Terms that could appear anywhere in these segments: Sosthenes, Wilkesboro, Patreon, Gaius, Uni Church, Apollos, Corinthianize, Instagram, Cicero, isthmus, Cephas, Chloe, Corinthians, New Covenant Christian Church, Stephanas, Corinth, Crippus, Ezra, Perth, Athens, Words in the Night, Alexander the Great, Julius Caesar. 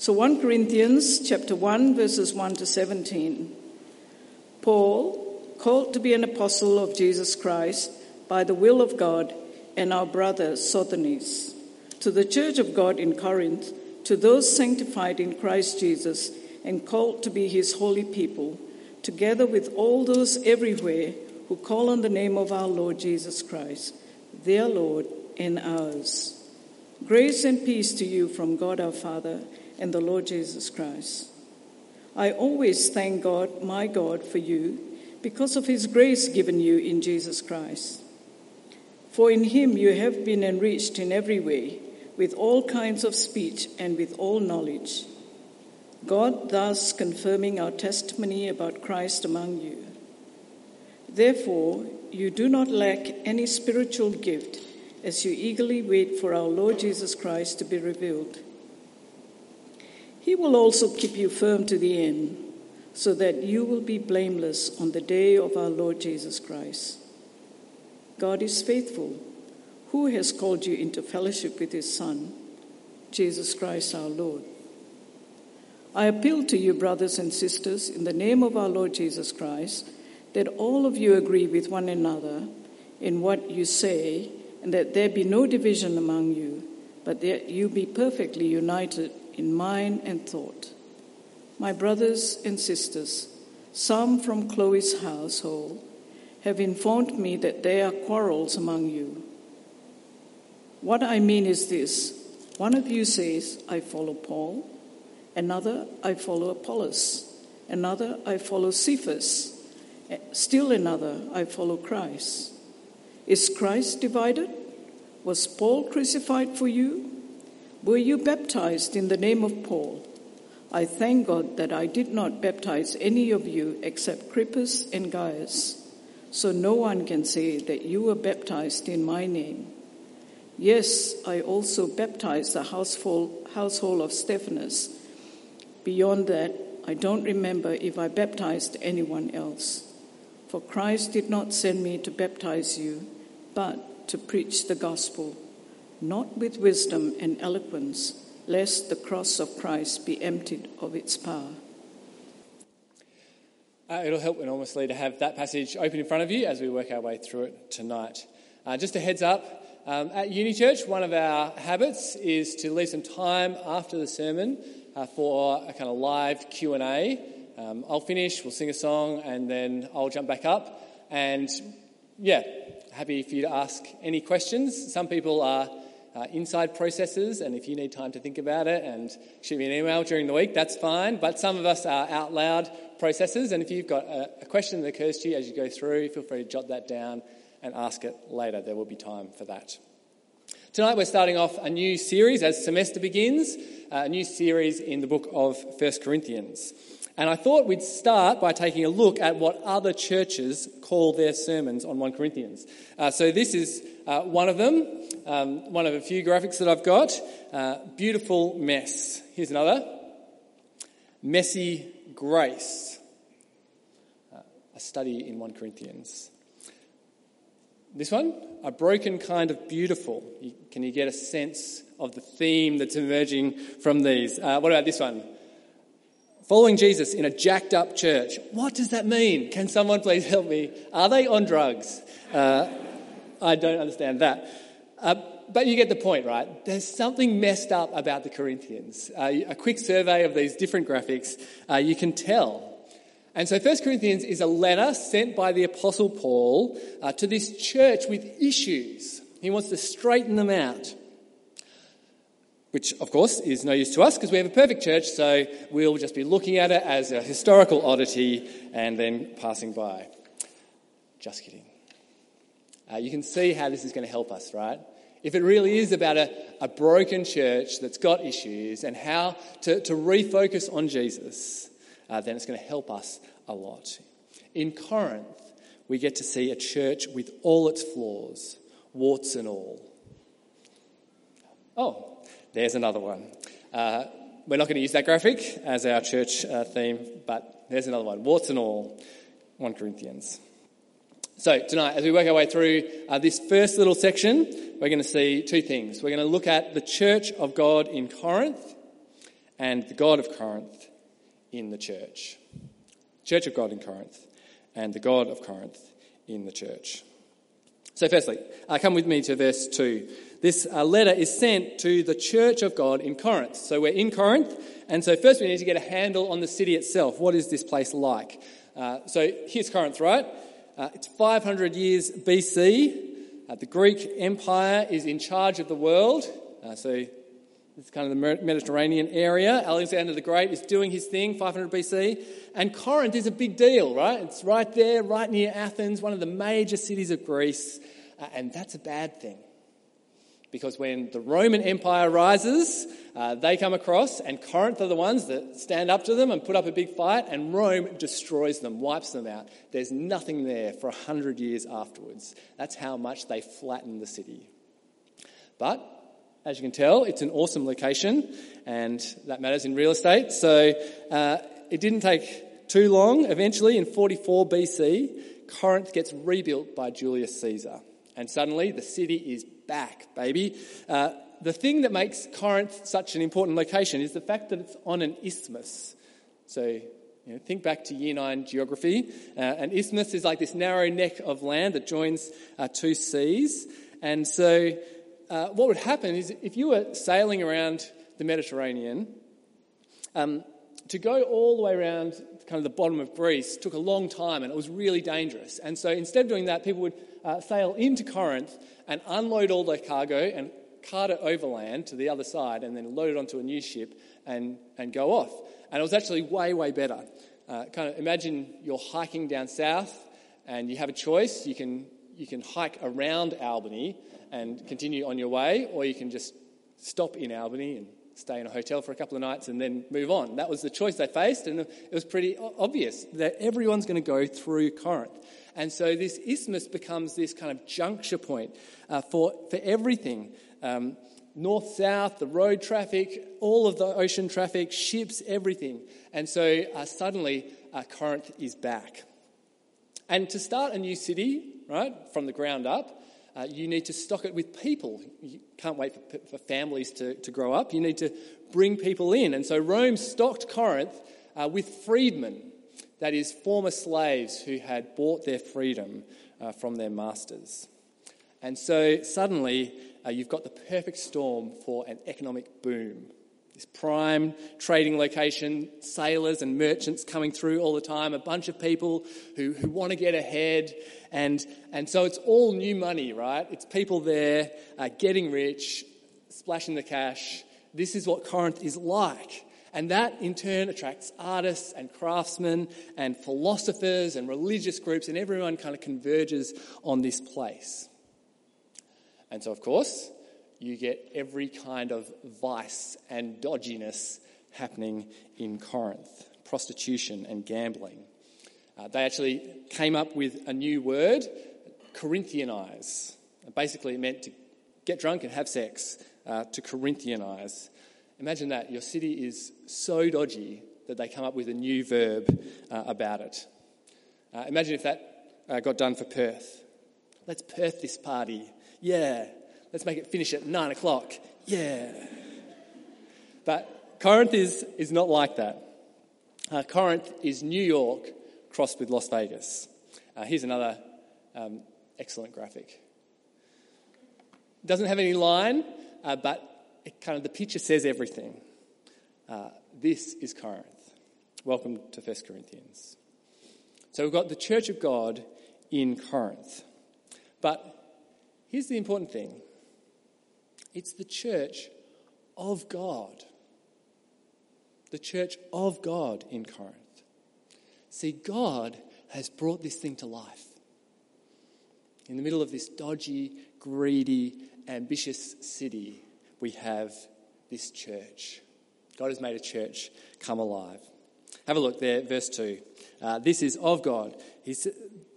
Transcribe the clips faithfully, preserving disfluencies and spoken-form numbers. So First Corinthians chapter one, verses one to seventeen. Paul, called to be an apostle of Jesus Christ by the will of God, and our brother Sosthenes, to the church of God in Corinth, to those sanctified in Christ Jesus and called to be his holy people, together with all those everywhere who call on the name of our Lord Jesus Christ, their Lord and ours. Grace and peace to you from God our Father and the Lord Jesus Christ. I always thank God, my God, for you, because of his grace given you in Jesus Christ. For in him you have been enriched in every way, with all kinds of speech and with all knowledge, God thus confirming our testimony about Christ among you. Therefore, you do not lack any spiritual gift as you eagerly wait for our Lord Jesus Christ to be revealed. He will also keep you firm to the end, so that you will be blameless on the day of our Lord Jesus Christ. God is faithful, who has called you into fellowship with his Son, Jesus Christ our Lord. I appeal to you, brothers and sisters, in the name of our Lord Jesus Christ, that all of you agree with one another in what you say, and that there be no division among you, but that you be perfectly united in mind and thought. My brothers and sisters, some from Chloe's household have informed me that there are quarrels among you. What I mean is this: one of you says, I follow Paul, another, I follow Apollos, another, I follow Cephas, still another, I follow Christ. Is Christ divided? Was Paul crucified for you? Were you baptized in the name of Paul? I thank God that I did not baptize any of you except Crippus and Gaius, so no one can say that you were baptized in my name. Yes, I also baptized the household, household of Stephanas. Beyond that, I don't remember if I baptized anyone else. For Christ did not send me to baptize you, but to preach the gospel, not with wisdom and eloquence, lest the cross of Christ be emptied of its power. Uh, it'll help enormously to have that passage open in front of you as we work our way through it tonight. Uh, just a heads up, um, at Uni Church, one of our habits is to leave some time after the sermon uh, for a kind of live Q and A. Um, I'll finish, we'll sing a song, and then I'll jump back up. And yeah, happy for you to ask any questions. Some people are Uh, inside processes, and if you need time to think about it and shoot me an email during the week, that's fine. But some of us are out loud processes, and if you've got a, a question that occurs to you as you go through, feel free to jot that down and ask it later. There will be time for that. Tonight we're starting off a new series as semester begins, a new series in the book of First Corinthians. And I thought we'd start by taking a look at what other churches call their sermons on First Corinthians. Uh, so this is uh, one of them. Um, one of a few graphics that I've got. Uh, beautiful mess. Here's another. Messy grace. Uh, a study in First Corinthians. This one, a broken kind of beautiful. You, can you get a sense of the theme that's emerging from these? Uh, what about this one? Following Jesus in a jacked up church. What does that mean? Can someone please help me? Are they on drugs? Uh, I don't understand that. Uh, but you get the point, right? There's something messed up about the Corinthians. Uh, a quick survey of these different graphics, uh, you can tell. And so First Corinthians is a letter sent by the Apostle Paul uh, to this church with issues. He wants to straighten them out, which, of course, is no use to us because we have a perfect church, so we'll just be looking at it as a historical oddity and then passing by. Just kidding. Uh, you can see how this is going to help us, right? If it really is about a, a broken church that's got issues and how to, to refocus on Jesus, uh, then it's going to help us a lot. In Corinth, we get to see a church with all its flaws, warts and all. Oh, there's another one. Uh, we're not going to use that graphic as our church uh, theme, but there's another one. Warts and all, First Corinthians. So tonight, as we work our way through uh, this first little section, we're going to see two things. We're going to look at the church of God in Corinth and the God of Corinth in the church. Church of God in Corinth and the God of Corinth in the church. So firstly, uh, come with me to verse two. This uh, letter is sent to the church of God in Corinth. So we're in Corinth, and so first we need to get a handle on the city itself. What is this place like? Uh, so here's Corinth, right? Uh, it's five hundred years B C. Uh, the Greek Empire is in charge of the world. Uh, so it's kind of the Mediterranean area. Alexander the Great is doing his thing, five hundred B C. And Corinth is a big deal, right? It's right there, right near Athens, one of the major cities of Greece. Uh, and that's a bad thing. Because when the Roman Empire rises, uh, they come across, and Corinth are the ones that stand up to them and put up a big fight, and Rome destroys them, wipes them out. There's nothing there for one hundred years afterwards. That's how much they flatten the city. But, as you can tell, it's an awesome location, and that matters in real estate. So uh, it didn't take too long. Eventually, in forty-four B C, Corinth gets rebuilt by Julius Caesar. And suddenly, the city is back, baby. Uh, the thing that makes Corinth such an important location is the fact that it's on an isthmus. So, you know, think back to year nine geography. Uh, an isthmus is like this narrow neck of land that joins uh, two seas. And so, uh, what would happen is if you were sailing around the Mediterranean, um, to go all the way around kind of the bottom of Greece took a long time, and it was really dangerous. And so, instead of doing that, people would Uh, sail into Corinth and unload all their cargo and cart it overland to the other side and then load it onto a new ship and, and go off. And it was actually way, way better. Uh, kind of imagine you're hiking down south and you have a choice. You can you can hike around Albany and continue on your way, or you can just stop in Albany and stay in a hotel for a couple of nights and then move on. That was the choice they faced, and it was pretty obvious that everyone's going to go through Corinth. And so this isthmus becomes this kind of juncture point uh, for, for everything. Um, north-south, the road traffic, all of the ocean traffic, ships, everything. And so uh, suddenly uh, Corinth is back. And to start a new city, right, from the ground up, Uh, you need to stock it with people. You can't wait for, for families to, to grow up. You need to bring people in. And so Rome stocked Corinth uh, with freedmen, that is, former slaves who had bought their freedom uh, from their masters. And so suddenly uh, you've got the perfect storm for an economic boom. This prime trading location, sailors and merchants coming through all the time, a bunch of people who, who want to get ahead. And, and so it's all new money, right? It's people there uh, getting rich, splashing the cash. This is what Corinth is like. And that, in turn, attracts artists and craftsmen and philosophers and religious groups, and everyone kind of converges on this place. And so, of course, you get every kind of vice and dodginess happening in Corinth. Prostitution and gambling. Uh, they actually came up with a new word, Corinthianize. Basically, it meant to get drunk and have sex, uh, to Corinthianize. Imagine that. Your city is so dodgy that they come up with a new verb uh, about it. Uh, imagine if that uh, got done for Perth. Let's Perth this party. Yeah. Let's make it finish at nine o'clock. Yeah. But Corinth is, is not like that. Uh, Corinth is New York crossed with Las Vegas. Uh, here's another um, excellent graphic. It doesn't have any line, uh, but it kind of the picture says everything. Uh, this is Corinth. Welcome to First Corinthians. So we've got the Church of God in Corinth. But here's the important thing. It's the church of God. The church of God in Corinth. See, God has brought this thing to life. In the middle of this dodgy, greedy, ambitious city, we have this church. God has made a church come alive. Have a look there, verse two. Uh, this is of God. He's,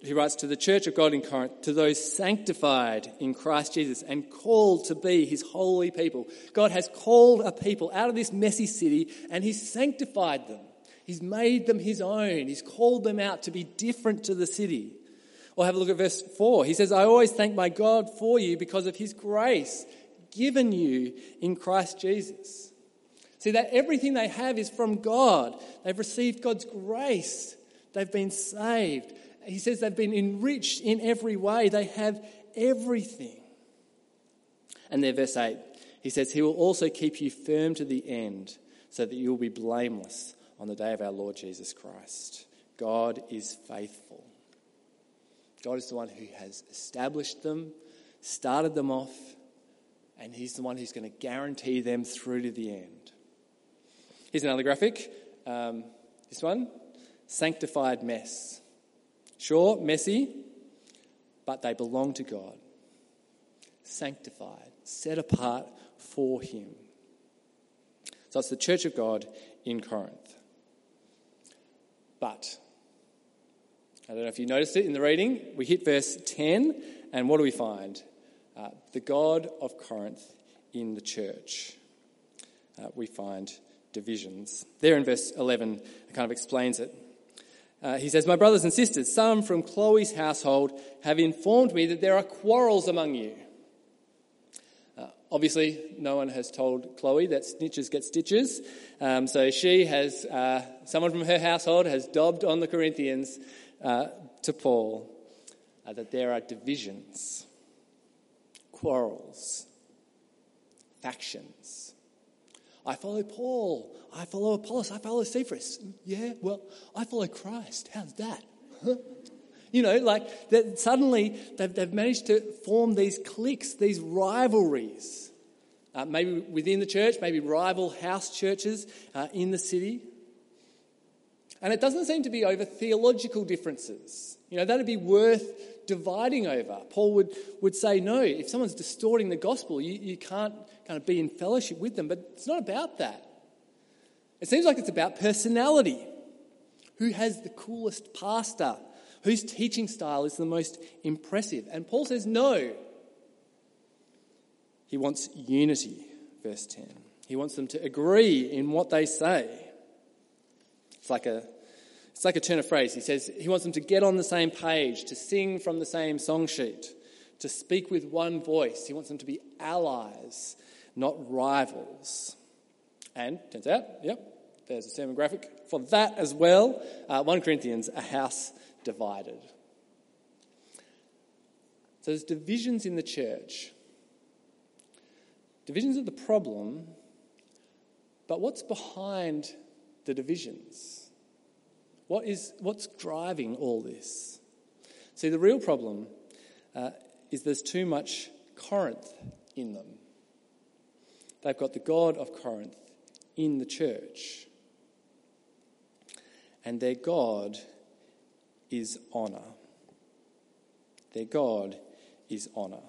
he writes to the church of God in Corinth, to those sanctified in Christ Jesus and called to be his holy people. God has called a people out of this messy city and he's sanctified them. He's made them his own. He's called them out to be different to the city. Or have a look at verse four. He says, I always thank my God for you because of his grace given you in Christ Jesus. See, that everything they have is from God. They've received God's grace. They've been saved. He says they've been enriched in every way. They have everything. And then verse eight, he says, he will also keep you firm to the end so that you will be blameless on the day of our Lord Jesus Christ. God is faithful. God is the one who has established them, started them off, and he's the one who's going to guarantee them through to the end. Here's another graphic. Um, this one, sanctified mess. Sure, messy, but they belong to God. Sanctified, set apart for him. So it's the church of God in Corinth. But, I don't know if you noticed it in the reading, we hit verse ten, and what do we find? Uh, the God of Corinth in the church. Uh, we find divisions. There in verse eleven, it kind of explains it. Uh, he says, my brothers and sisters, some from Chloe's household have informed me that there are quarrels among you. Uh, obviously, no one has told Chloe that snitches get stitches. Um, so she has, uh, someone from her household has dobbed on the Corinthians uh, to Paul uh, that there are divisions, quarrels, factions. I follow Paul. I follow Apollos. I follow Cephas. Yeah, well, I follow Christ. How's that? Huh? You know, like that suddenly they've, they've managed to form these cliques, these rivalries, uh, maybe within the church, maybe rival house churches uh, in the city. And it doesn't seem to be over theological differences. You know, that'd be worth dividing over. Paul would, would say, no, if someone's distorting the gospel, you, you can't kind of be in fellowship with them. But it's not about that. It seems like it's about personality. Who has the coolest pastor? Whose teaching style is the most impressive? And Paul says no. He wants unity, verse ten. He wants them to agree in what they say. It's like a it's like a turn of phrase. He says he wants them to get on the same page, to sing from the same song sheet, to speak with one voice. He wants them to be allies, not rivals. And turns out, yep, there's a sermon graphic for that as well. Uh, First Corinthians, a house divided. So there's divisions in the church. Divisions are the problem, but what's behind the divisions? What is what's driving all this? See, the real problem uh, is there's too much Corinth in them. They've got the God of Corinth in the church. And their God is honour. Their God is honour.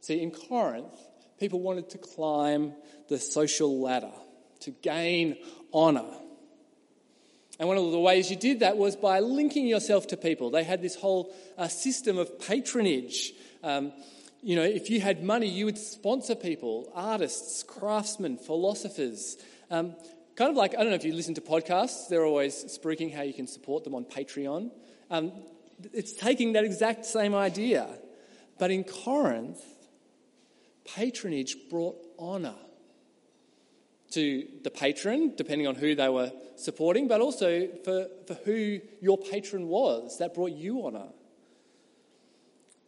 See, in Corinth, people wanted to climb the social ladder, to gain honour. And one of the ways you did that was by linking yourself to people. They had this whole uh, system of patronage. Um, you know, if you had money, you would sponsor people, artists, craftsmen, philosophers. Um, kind of like, I don't know if you listen to podcasts, they're always spruiking how you can support them on Patreon. Um, it's taking that exact same idea. But in Corinth, patronage brought honour to the patron, depending on who they were supporting, but also for, for who your patron was. That brought you honour.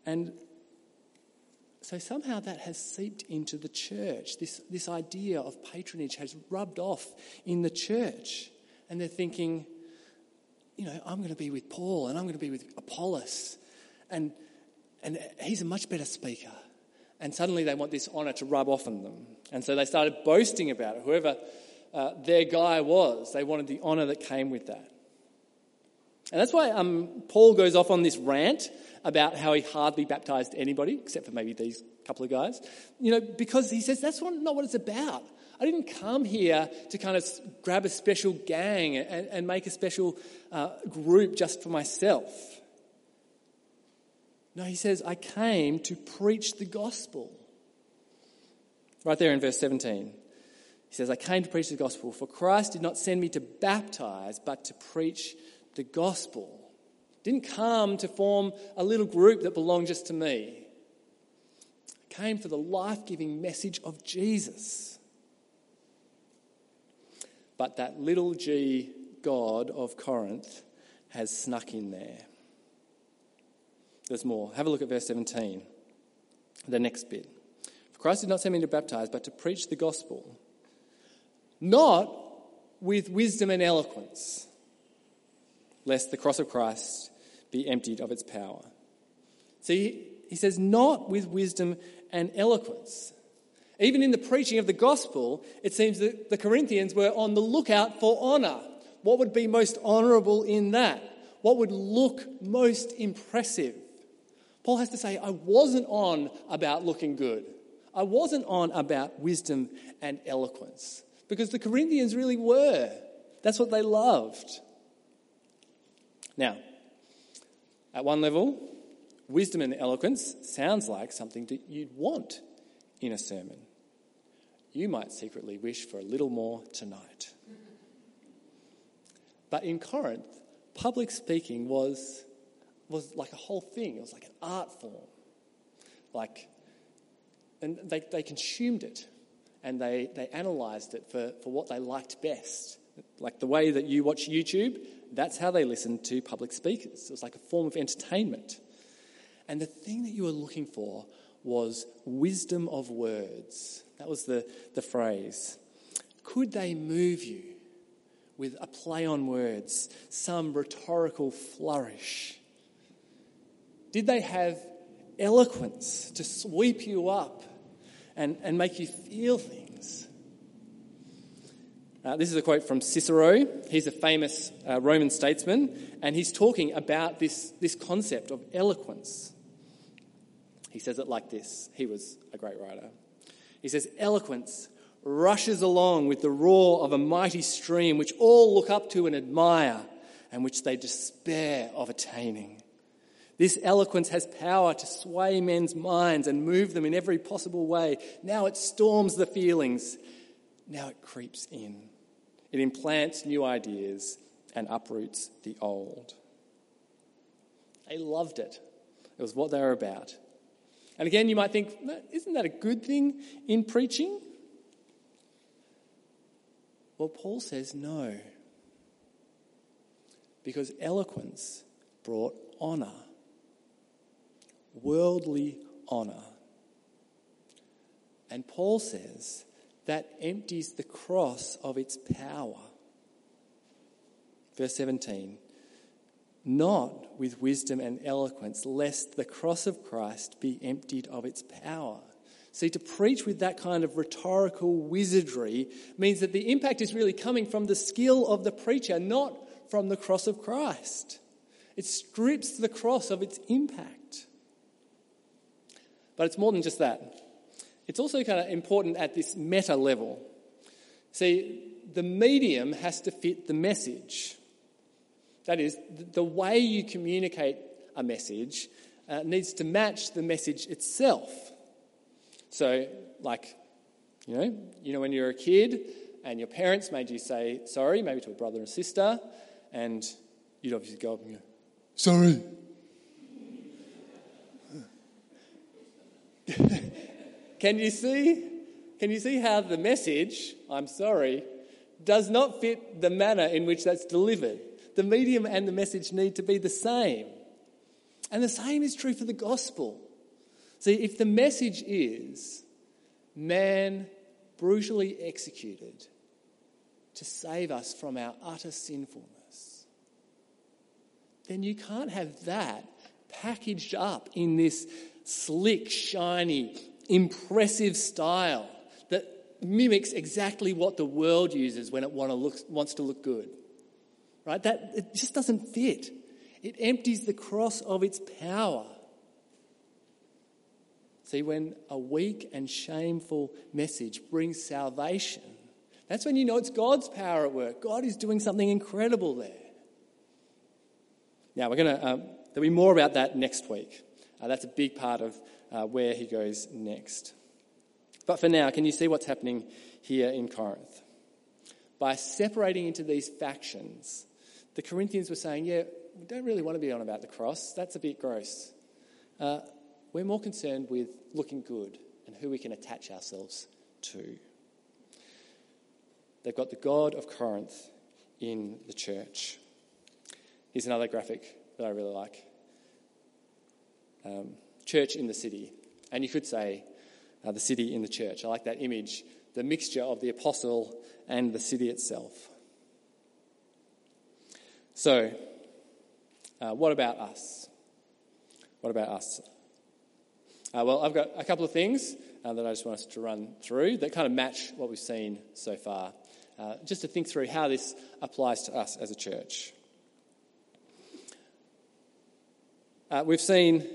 And so somehow that has seeped into the church. This, this idea of patronage has rubbed off in the church. And they're thinking, you know, I'm going to be with Paul and I'm going to be with Apollos. And, and he's a much better speaker. And suddenly they want this honour to rub off on them. And so they started boasting about it. Whoever uh, their guy was, they wanted the honour that came with that. And that's why um, Paul goes off on this rant about how he hardly baptised anybody, except for maybe these couple of guys. You know, because he says, that's not what it's about. I didn't come here to kind of grab a special gang and, and make a special uh, group just for myself. No, he says, I came to preach the gospel. Right there in verse seventeen. He says, I came to preach the gospel, for Christ did not send me to baptize, but to preach the gospel. Didn't come to form a little group that belonged just to me. I came for the life-giving message of Jesus. but that little g god of Corinth has snuck in there. There's more. Have a look at verse seventeen, the next bit. For Christ did not send me to baptize, but to preach the gospel, not with wisdom and eloquence, lest the cross of Christ be emptied of its power. See, he says, not with wisdom and eloquence. Even in the preaching of the gospel, it seems that the Corinthians were on the lookout for honour. What would be most honourable in that? What would look most impressive? Paul has to say, I wasn't on about looking good. I wasn't on about wisdom and eloquence. Because the Corinthians really were. That's what they loved. Now, at one level, wisdom and eloquence sounds like something that you'd want in a sermon. You might secretly wish for a little more tonight. But in Corinth, public speaking was was like a whole thing. It was like an art form. Like, and they, they consumed it. And they, they analysed it for, for what they liked best. Like the way that you watch YouTube, that's how they listened to public speakers. It was like a form of entertainment. And the thing that you were looking for was wisdom of words. That was the, the phrase. Could they move you with a play on words, some rhetorical flourish? Did they have eloquence to sweep you up And, and make you feel things? Uh, this is a quote from Cicero. He's a famous uh, Roman statesman, and he's talking about this, this concept of eloquence. He says it like this. He was a great writer. He says, eloquence rushes along with the roar of a mighty stream which all look up to and admire and which they despair of attaining. This eloquence has power to sway men's minds and move them in every possible way. Now it storms the feelings. Now it creeps in. It implants new ideas and uproots the old. They loved it. It was what they were about. And again, you might think, isn't that a good thing in preaching? Well, Paul says no. Because eloquence brought honour. Worldly honour. And Paul says that empties the cross of its power. Verse seventeen, not with wisdom and eloquence, lest the cross of Christ be emptied of its power. See, to preach with that kind of rhetorical wizardry means that the impact is really coming from the skill of the preacher, not from the cross of Christ. It strips the cross of its impact. But it's more than just that. It's also kind of important at this meta level. See, the medium has to fit the message. That is, the way you communicate a message uh, needs to match the message itself. So, like, you know, you know when you were a kid and your parents made you say sorry, maybe to a brother and sister, and you'd obviously go up and go, sorry. Can you see? Can you see how the message, I'm sorry, does not fit the manner in which that's delivered? The medium and the message need to be the same. And the same is true for the gospel. See, if the message is man brutally executed to save us from our utter sinfulness, then you can't have that packaged up in this slick, shiny, impressive style that mimics exactly what the world uses when it want to look, wants to look good. Right? That, it just doesn't fit. It empties the cross of its power. See, when a weak and shameful message brings salvation, that's when you know it's God's power at work. God is doing something incredible there. Now, we're going to, um, there'll be more about that next week. Uh, that's a big part of uh, where he goes next. But for now, can you see what's happening here in Corinth? By separating into these factions, the Corinthians were saying, yeah, we don't really want to be on about the cross. That's a bit gross. Uh, we're more concerned with looking good and who we can attach ourselves to. They've got the god of Corinth in the church. Here's another graphic that I really like. Um, church in the city. And you could say uh, the city in the church. I like that image. The mixture of the apostle and the city itself. So, uh, what about us? What about us? Uh, well, I've got a couple of things uh, that I just want us to run through that kind of match what we've seen so far. Uh, just to think through how this applies to us as a church. Uh, we've seen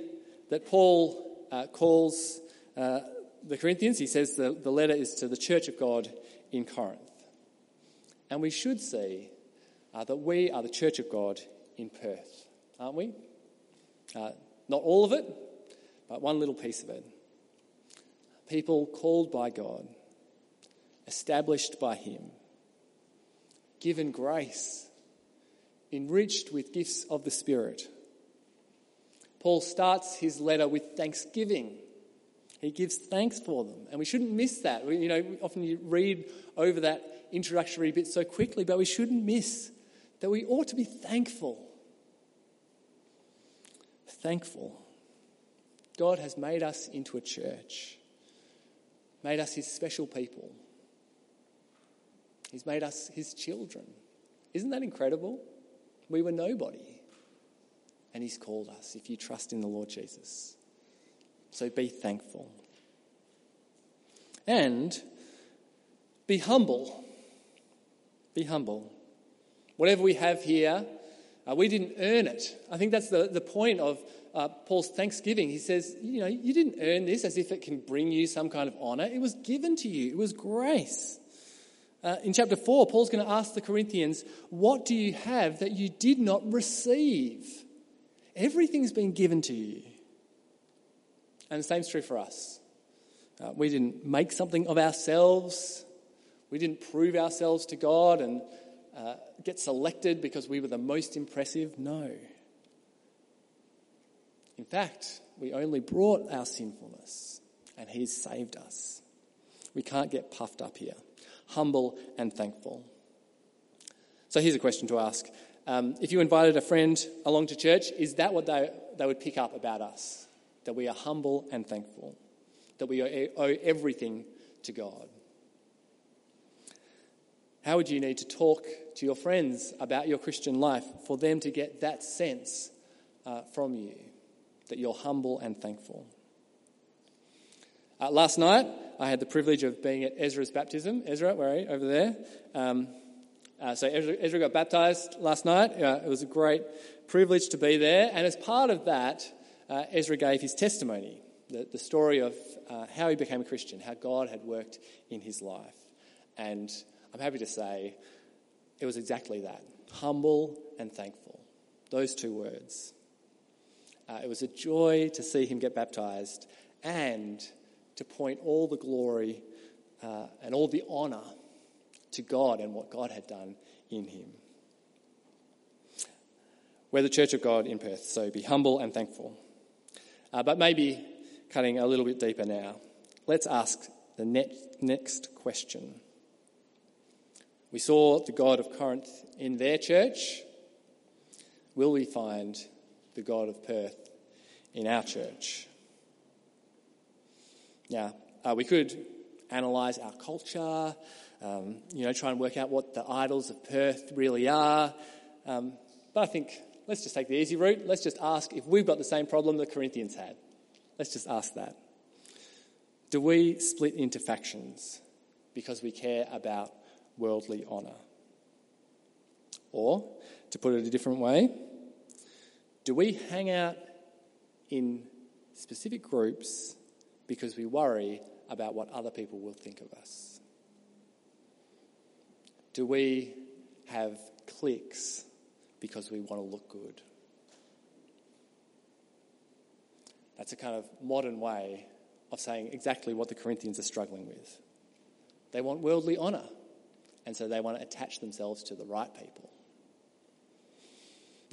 that Paul uh, calls uh, the Corinthians, he says the, the letter is to the church of God in Corinth. And we should see uh, that we are the church of God in Perth, aren't we? Uh, not all of it, but one little piece of it. People called by God, established by him, given grace, enriched with gifts of the Spirit. Paul starts his letter with thanksgiving. He gives thanks for them. And we shouldn't miss that. We, you know, often you read over that introductory bit so quickly, but we shouldn't miss that we ought to be thankful. Thankful. God has made us into a church, made us his special people. He's made us his children. Isn't that incredible? We were nobody. And he's called us, if you trust in the Lord Jesus. So be thankful. And be humble. Be humble. Whatever we have here, uh, we didn't earn it. I think that's the, the point of uh, Paul's thanksgiving. He says, you know, you didn't earn this as if it can bring you some kind of honour. It was given to you. It was grace. Uh, in chapter four, Paul's going to ask the Corinthians, what do you have that you did not receive? Everything's been given to you. And the same's true for us. Uh, we didn't make something of ourselves. We didn't prove ourselves to God and uh, get selected because we were the most impressive. No. In fact, we only brought our sinfulness and he's saved us. We can't get puffed up here. Humble and thankful. So here's a question to ask. Um, if you invited a friend along to church, is that what they, they would pick up about us? That we are humble and thankful. That we owe everything to God. How would you need to talk to your friends about your Christian life for them to get that sense uh, from you? That you're humble and thankful. Uh, last night, I had the privilege of being at Ezra's baptism. Ezra, where are you? Over there. Um Uh, so Ezra, Ezra got baptised last night. Uh, it was a great privilege to be there. And as part of that, uh, Ezra gave his testimony, the, the story of uh, how he became a Christian, how God had worked in his life. And I'm happy to say it was exactly that, humble and thankful, those two words. Uh, it was a joy to see him get baptised and to point all the glory uh, and all the honour to God and what God had done in him. We're the Church of God in Perth, so be humble and thankful. Uh, but maybe cutting a little bit deeper now, let's ask the ne- next question. We saw the God of Corinth in their church. Will we find the God of Perth in our church? Now, uh, we could analyse our culture, Um, you know, try and work out what the idols of Perth really are. Um, but I think let's just take the easy route. Let's just ask if we've got the same problem the Corinthians had. Let's just ask that. Do we split into factions because we care about worldly honour? Or, to put it a different way, do we hang out in specific groups because we worry about what other people will think of us? Do we have cliques because we want to look good? That's a kind of modern way of saying exactly what the Corinthians are struggling with. They want worldly honour, and so they want to attach themselves to the right people.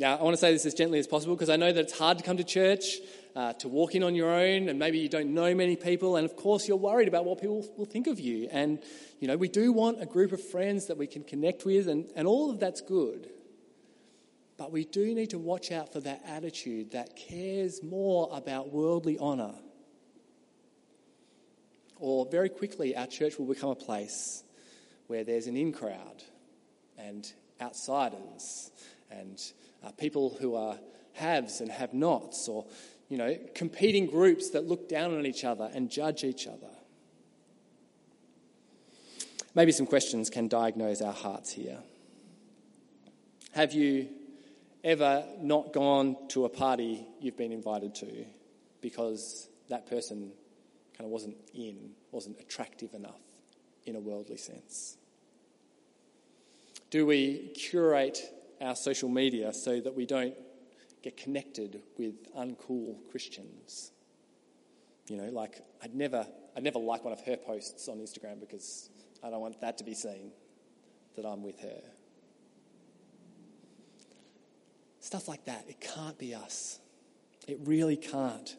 Now, I want to say this as gently as possible because I know that it's hard to come to church, uh, to walk in on your own, and maybe you don't know many people, and of course you're worried about what people will think of you. And, you know, we do want a group of friends that we can connect with, and, and all of that's good. But we do need to watch out for that attitude that cares more about worldly honour. Or very quickly, our church will become a place where there's an in-crowd and outsiders and Uh, people who are haves and have-nots, or, you know, competing groups that look down on each other and judge each other. Maybe some questions can diagnose our hearts here. Have you ever not gone to a party you've been invited to because that person kind of wasn't in, wasn't attractive enough in a worldly sense? Do we curate our social media so that we don't get connected with uncool Christians? You know, like I'd never, I'd never like one of her posts on Instagram because I don't want that to be seen that I'm with her. Stuff like that. It can't be us. It really can't,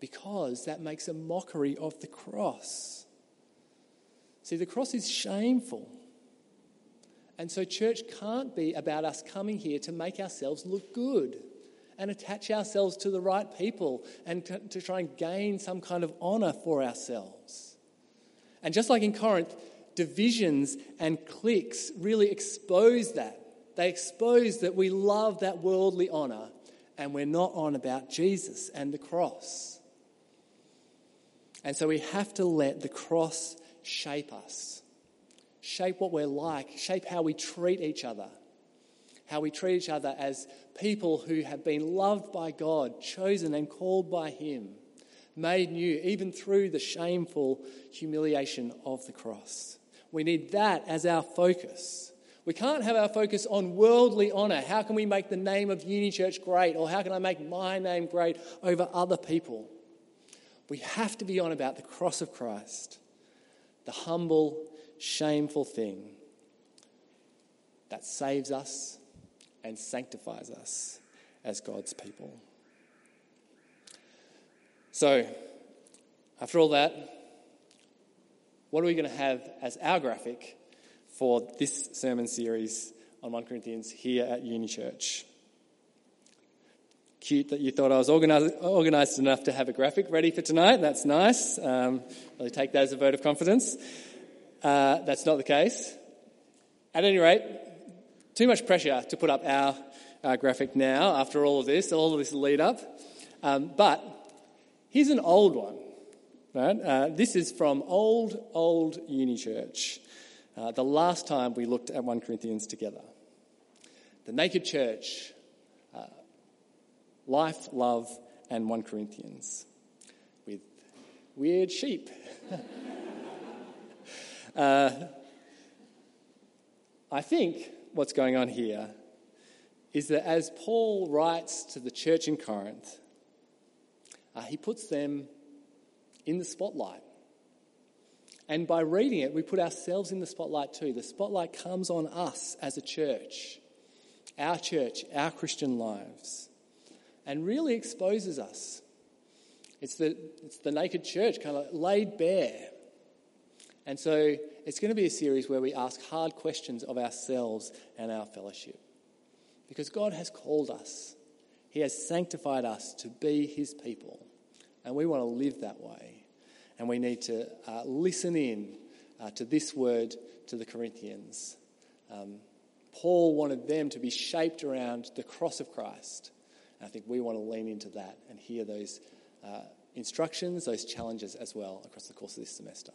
because that makes a mockery of the cross. See, the cross is shameful. And so church can't be about us coming here to make ourselves look good and attach ourselves to the right people and to, to try and gain some kind of honour for ourselves. And just like in Corinth, divisions and cliques really expose that. They expose that we love that worldly honour and we're not on about Jesus and the cross. And so we have to let the cross shape us. Shape what we're like, shape how we treat each other, how we treat each other as people who have been loved by God, chosen and called by Him, made new, even through the shameful humiliation of the cross. We need that as our focus. We can't have our focus on worldly honour. How can we make the name of Uni Church great, or how can I make my name great over other people? We have to be on about the cross of Christ, the humble, shameful thing that saves us and sanctifies us as God's people. So, after all that, what are we going to have as our graphic for this sermon series on First Corinthians here at Uni Church? Cute that you thought I was organized, organized enough to have a graphic ready for tonight. That's nice. Um, really take that as a vote of confidence. Uh, that's not the case. At any rate, too much pressure to put up our, our graphic now after all of this, all of this lead up. Um, but here's an old one. Right? Uh, this is from old, old Uni Church, uh, the last time we looked at First Corinthians together. The Naked Church, uh, Life, Love and First Corinthians with weird sheep. Uh, I think what's going on here is that as Paul writes to the church in Corinth, uh, he puts them in the spotlight. And by reading it, we put ourselves in the spotlight too. The spotlight comes on us as a church, our church, our Christian lives, and really exposes us. It's the, it's the naked church, kind of laid bare. And so it's going to be a series where we ask hard questions of ourselves and our fellowship. Because God has called us. He has sanctified us to be His people. And we want to live that way. And we need to uh, listen in uh, to this word to the Corinthians. Um, Paul wanted them to be shaped around the cross of Christ. And I think we want to lean into that and hear those uh, instructions, those challenges as well across the course of this semester.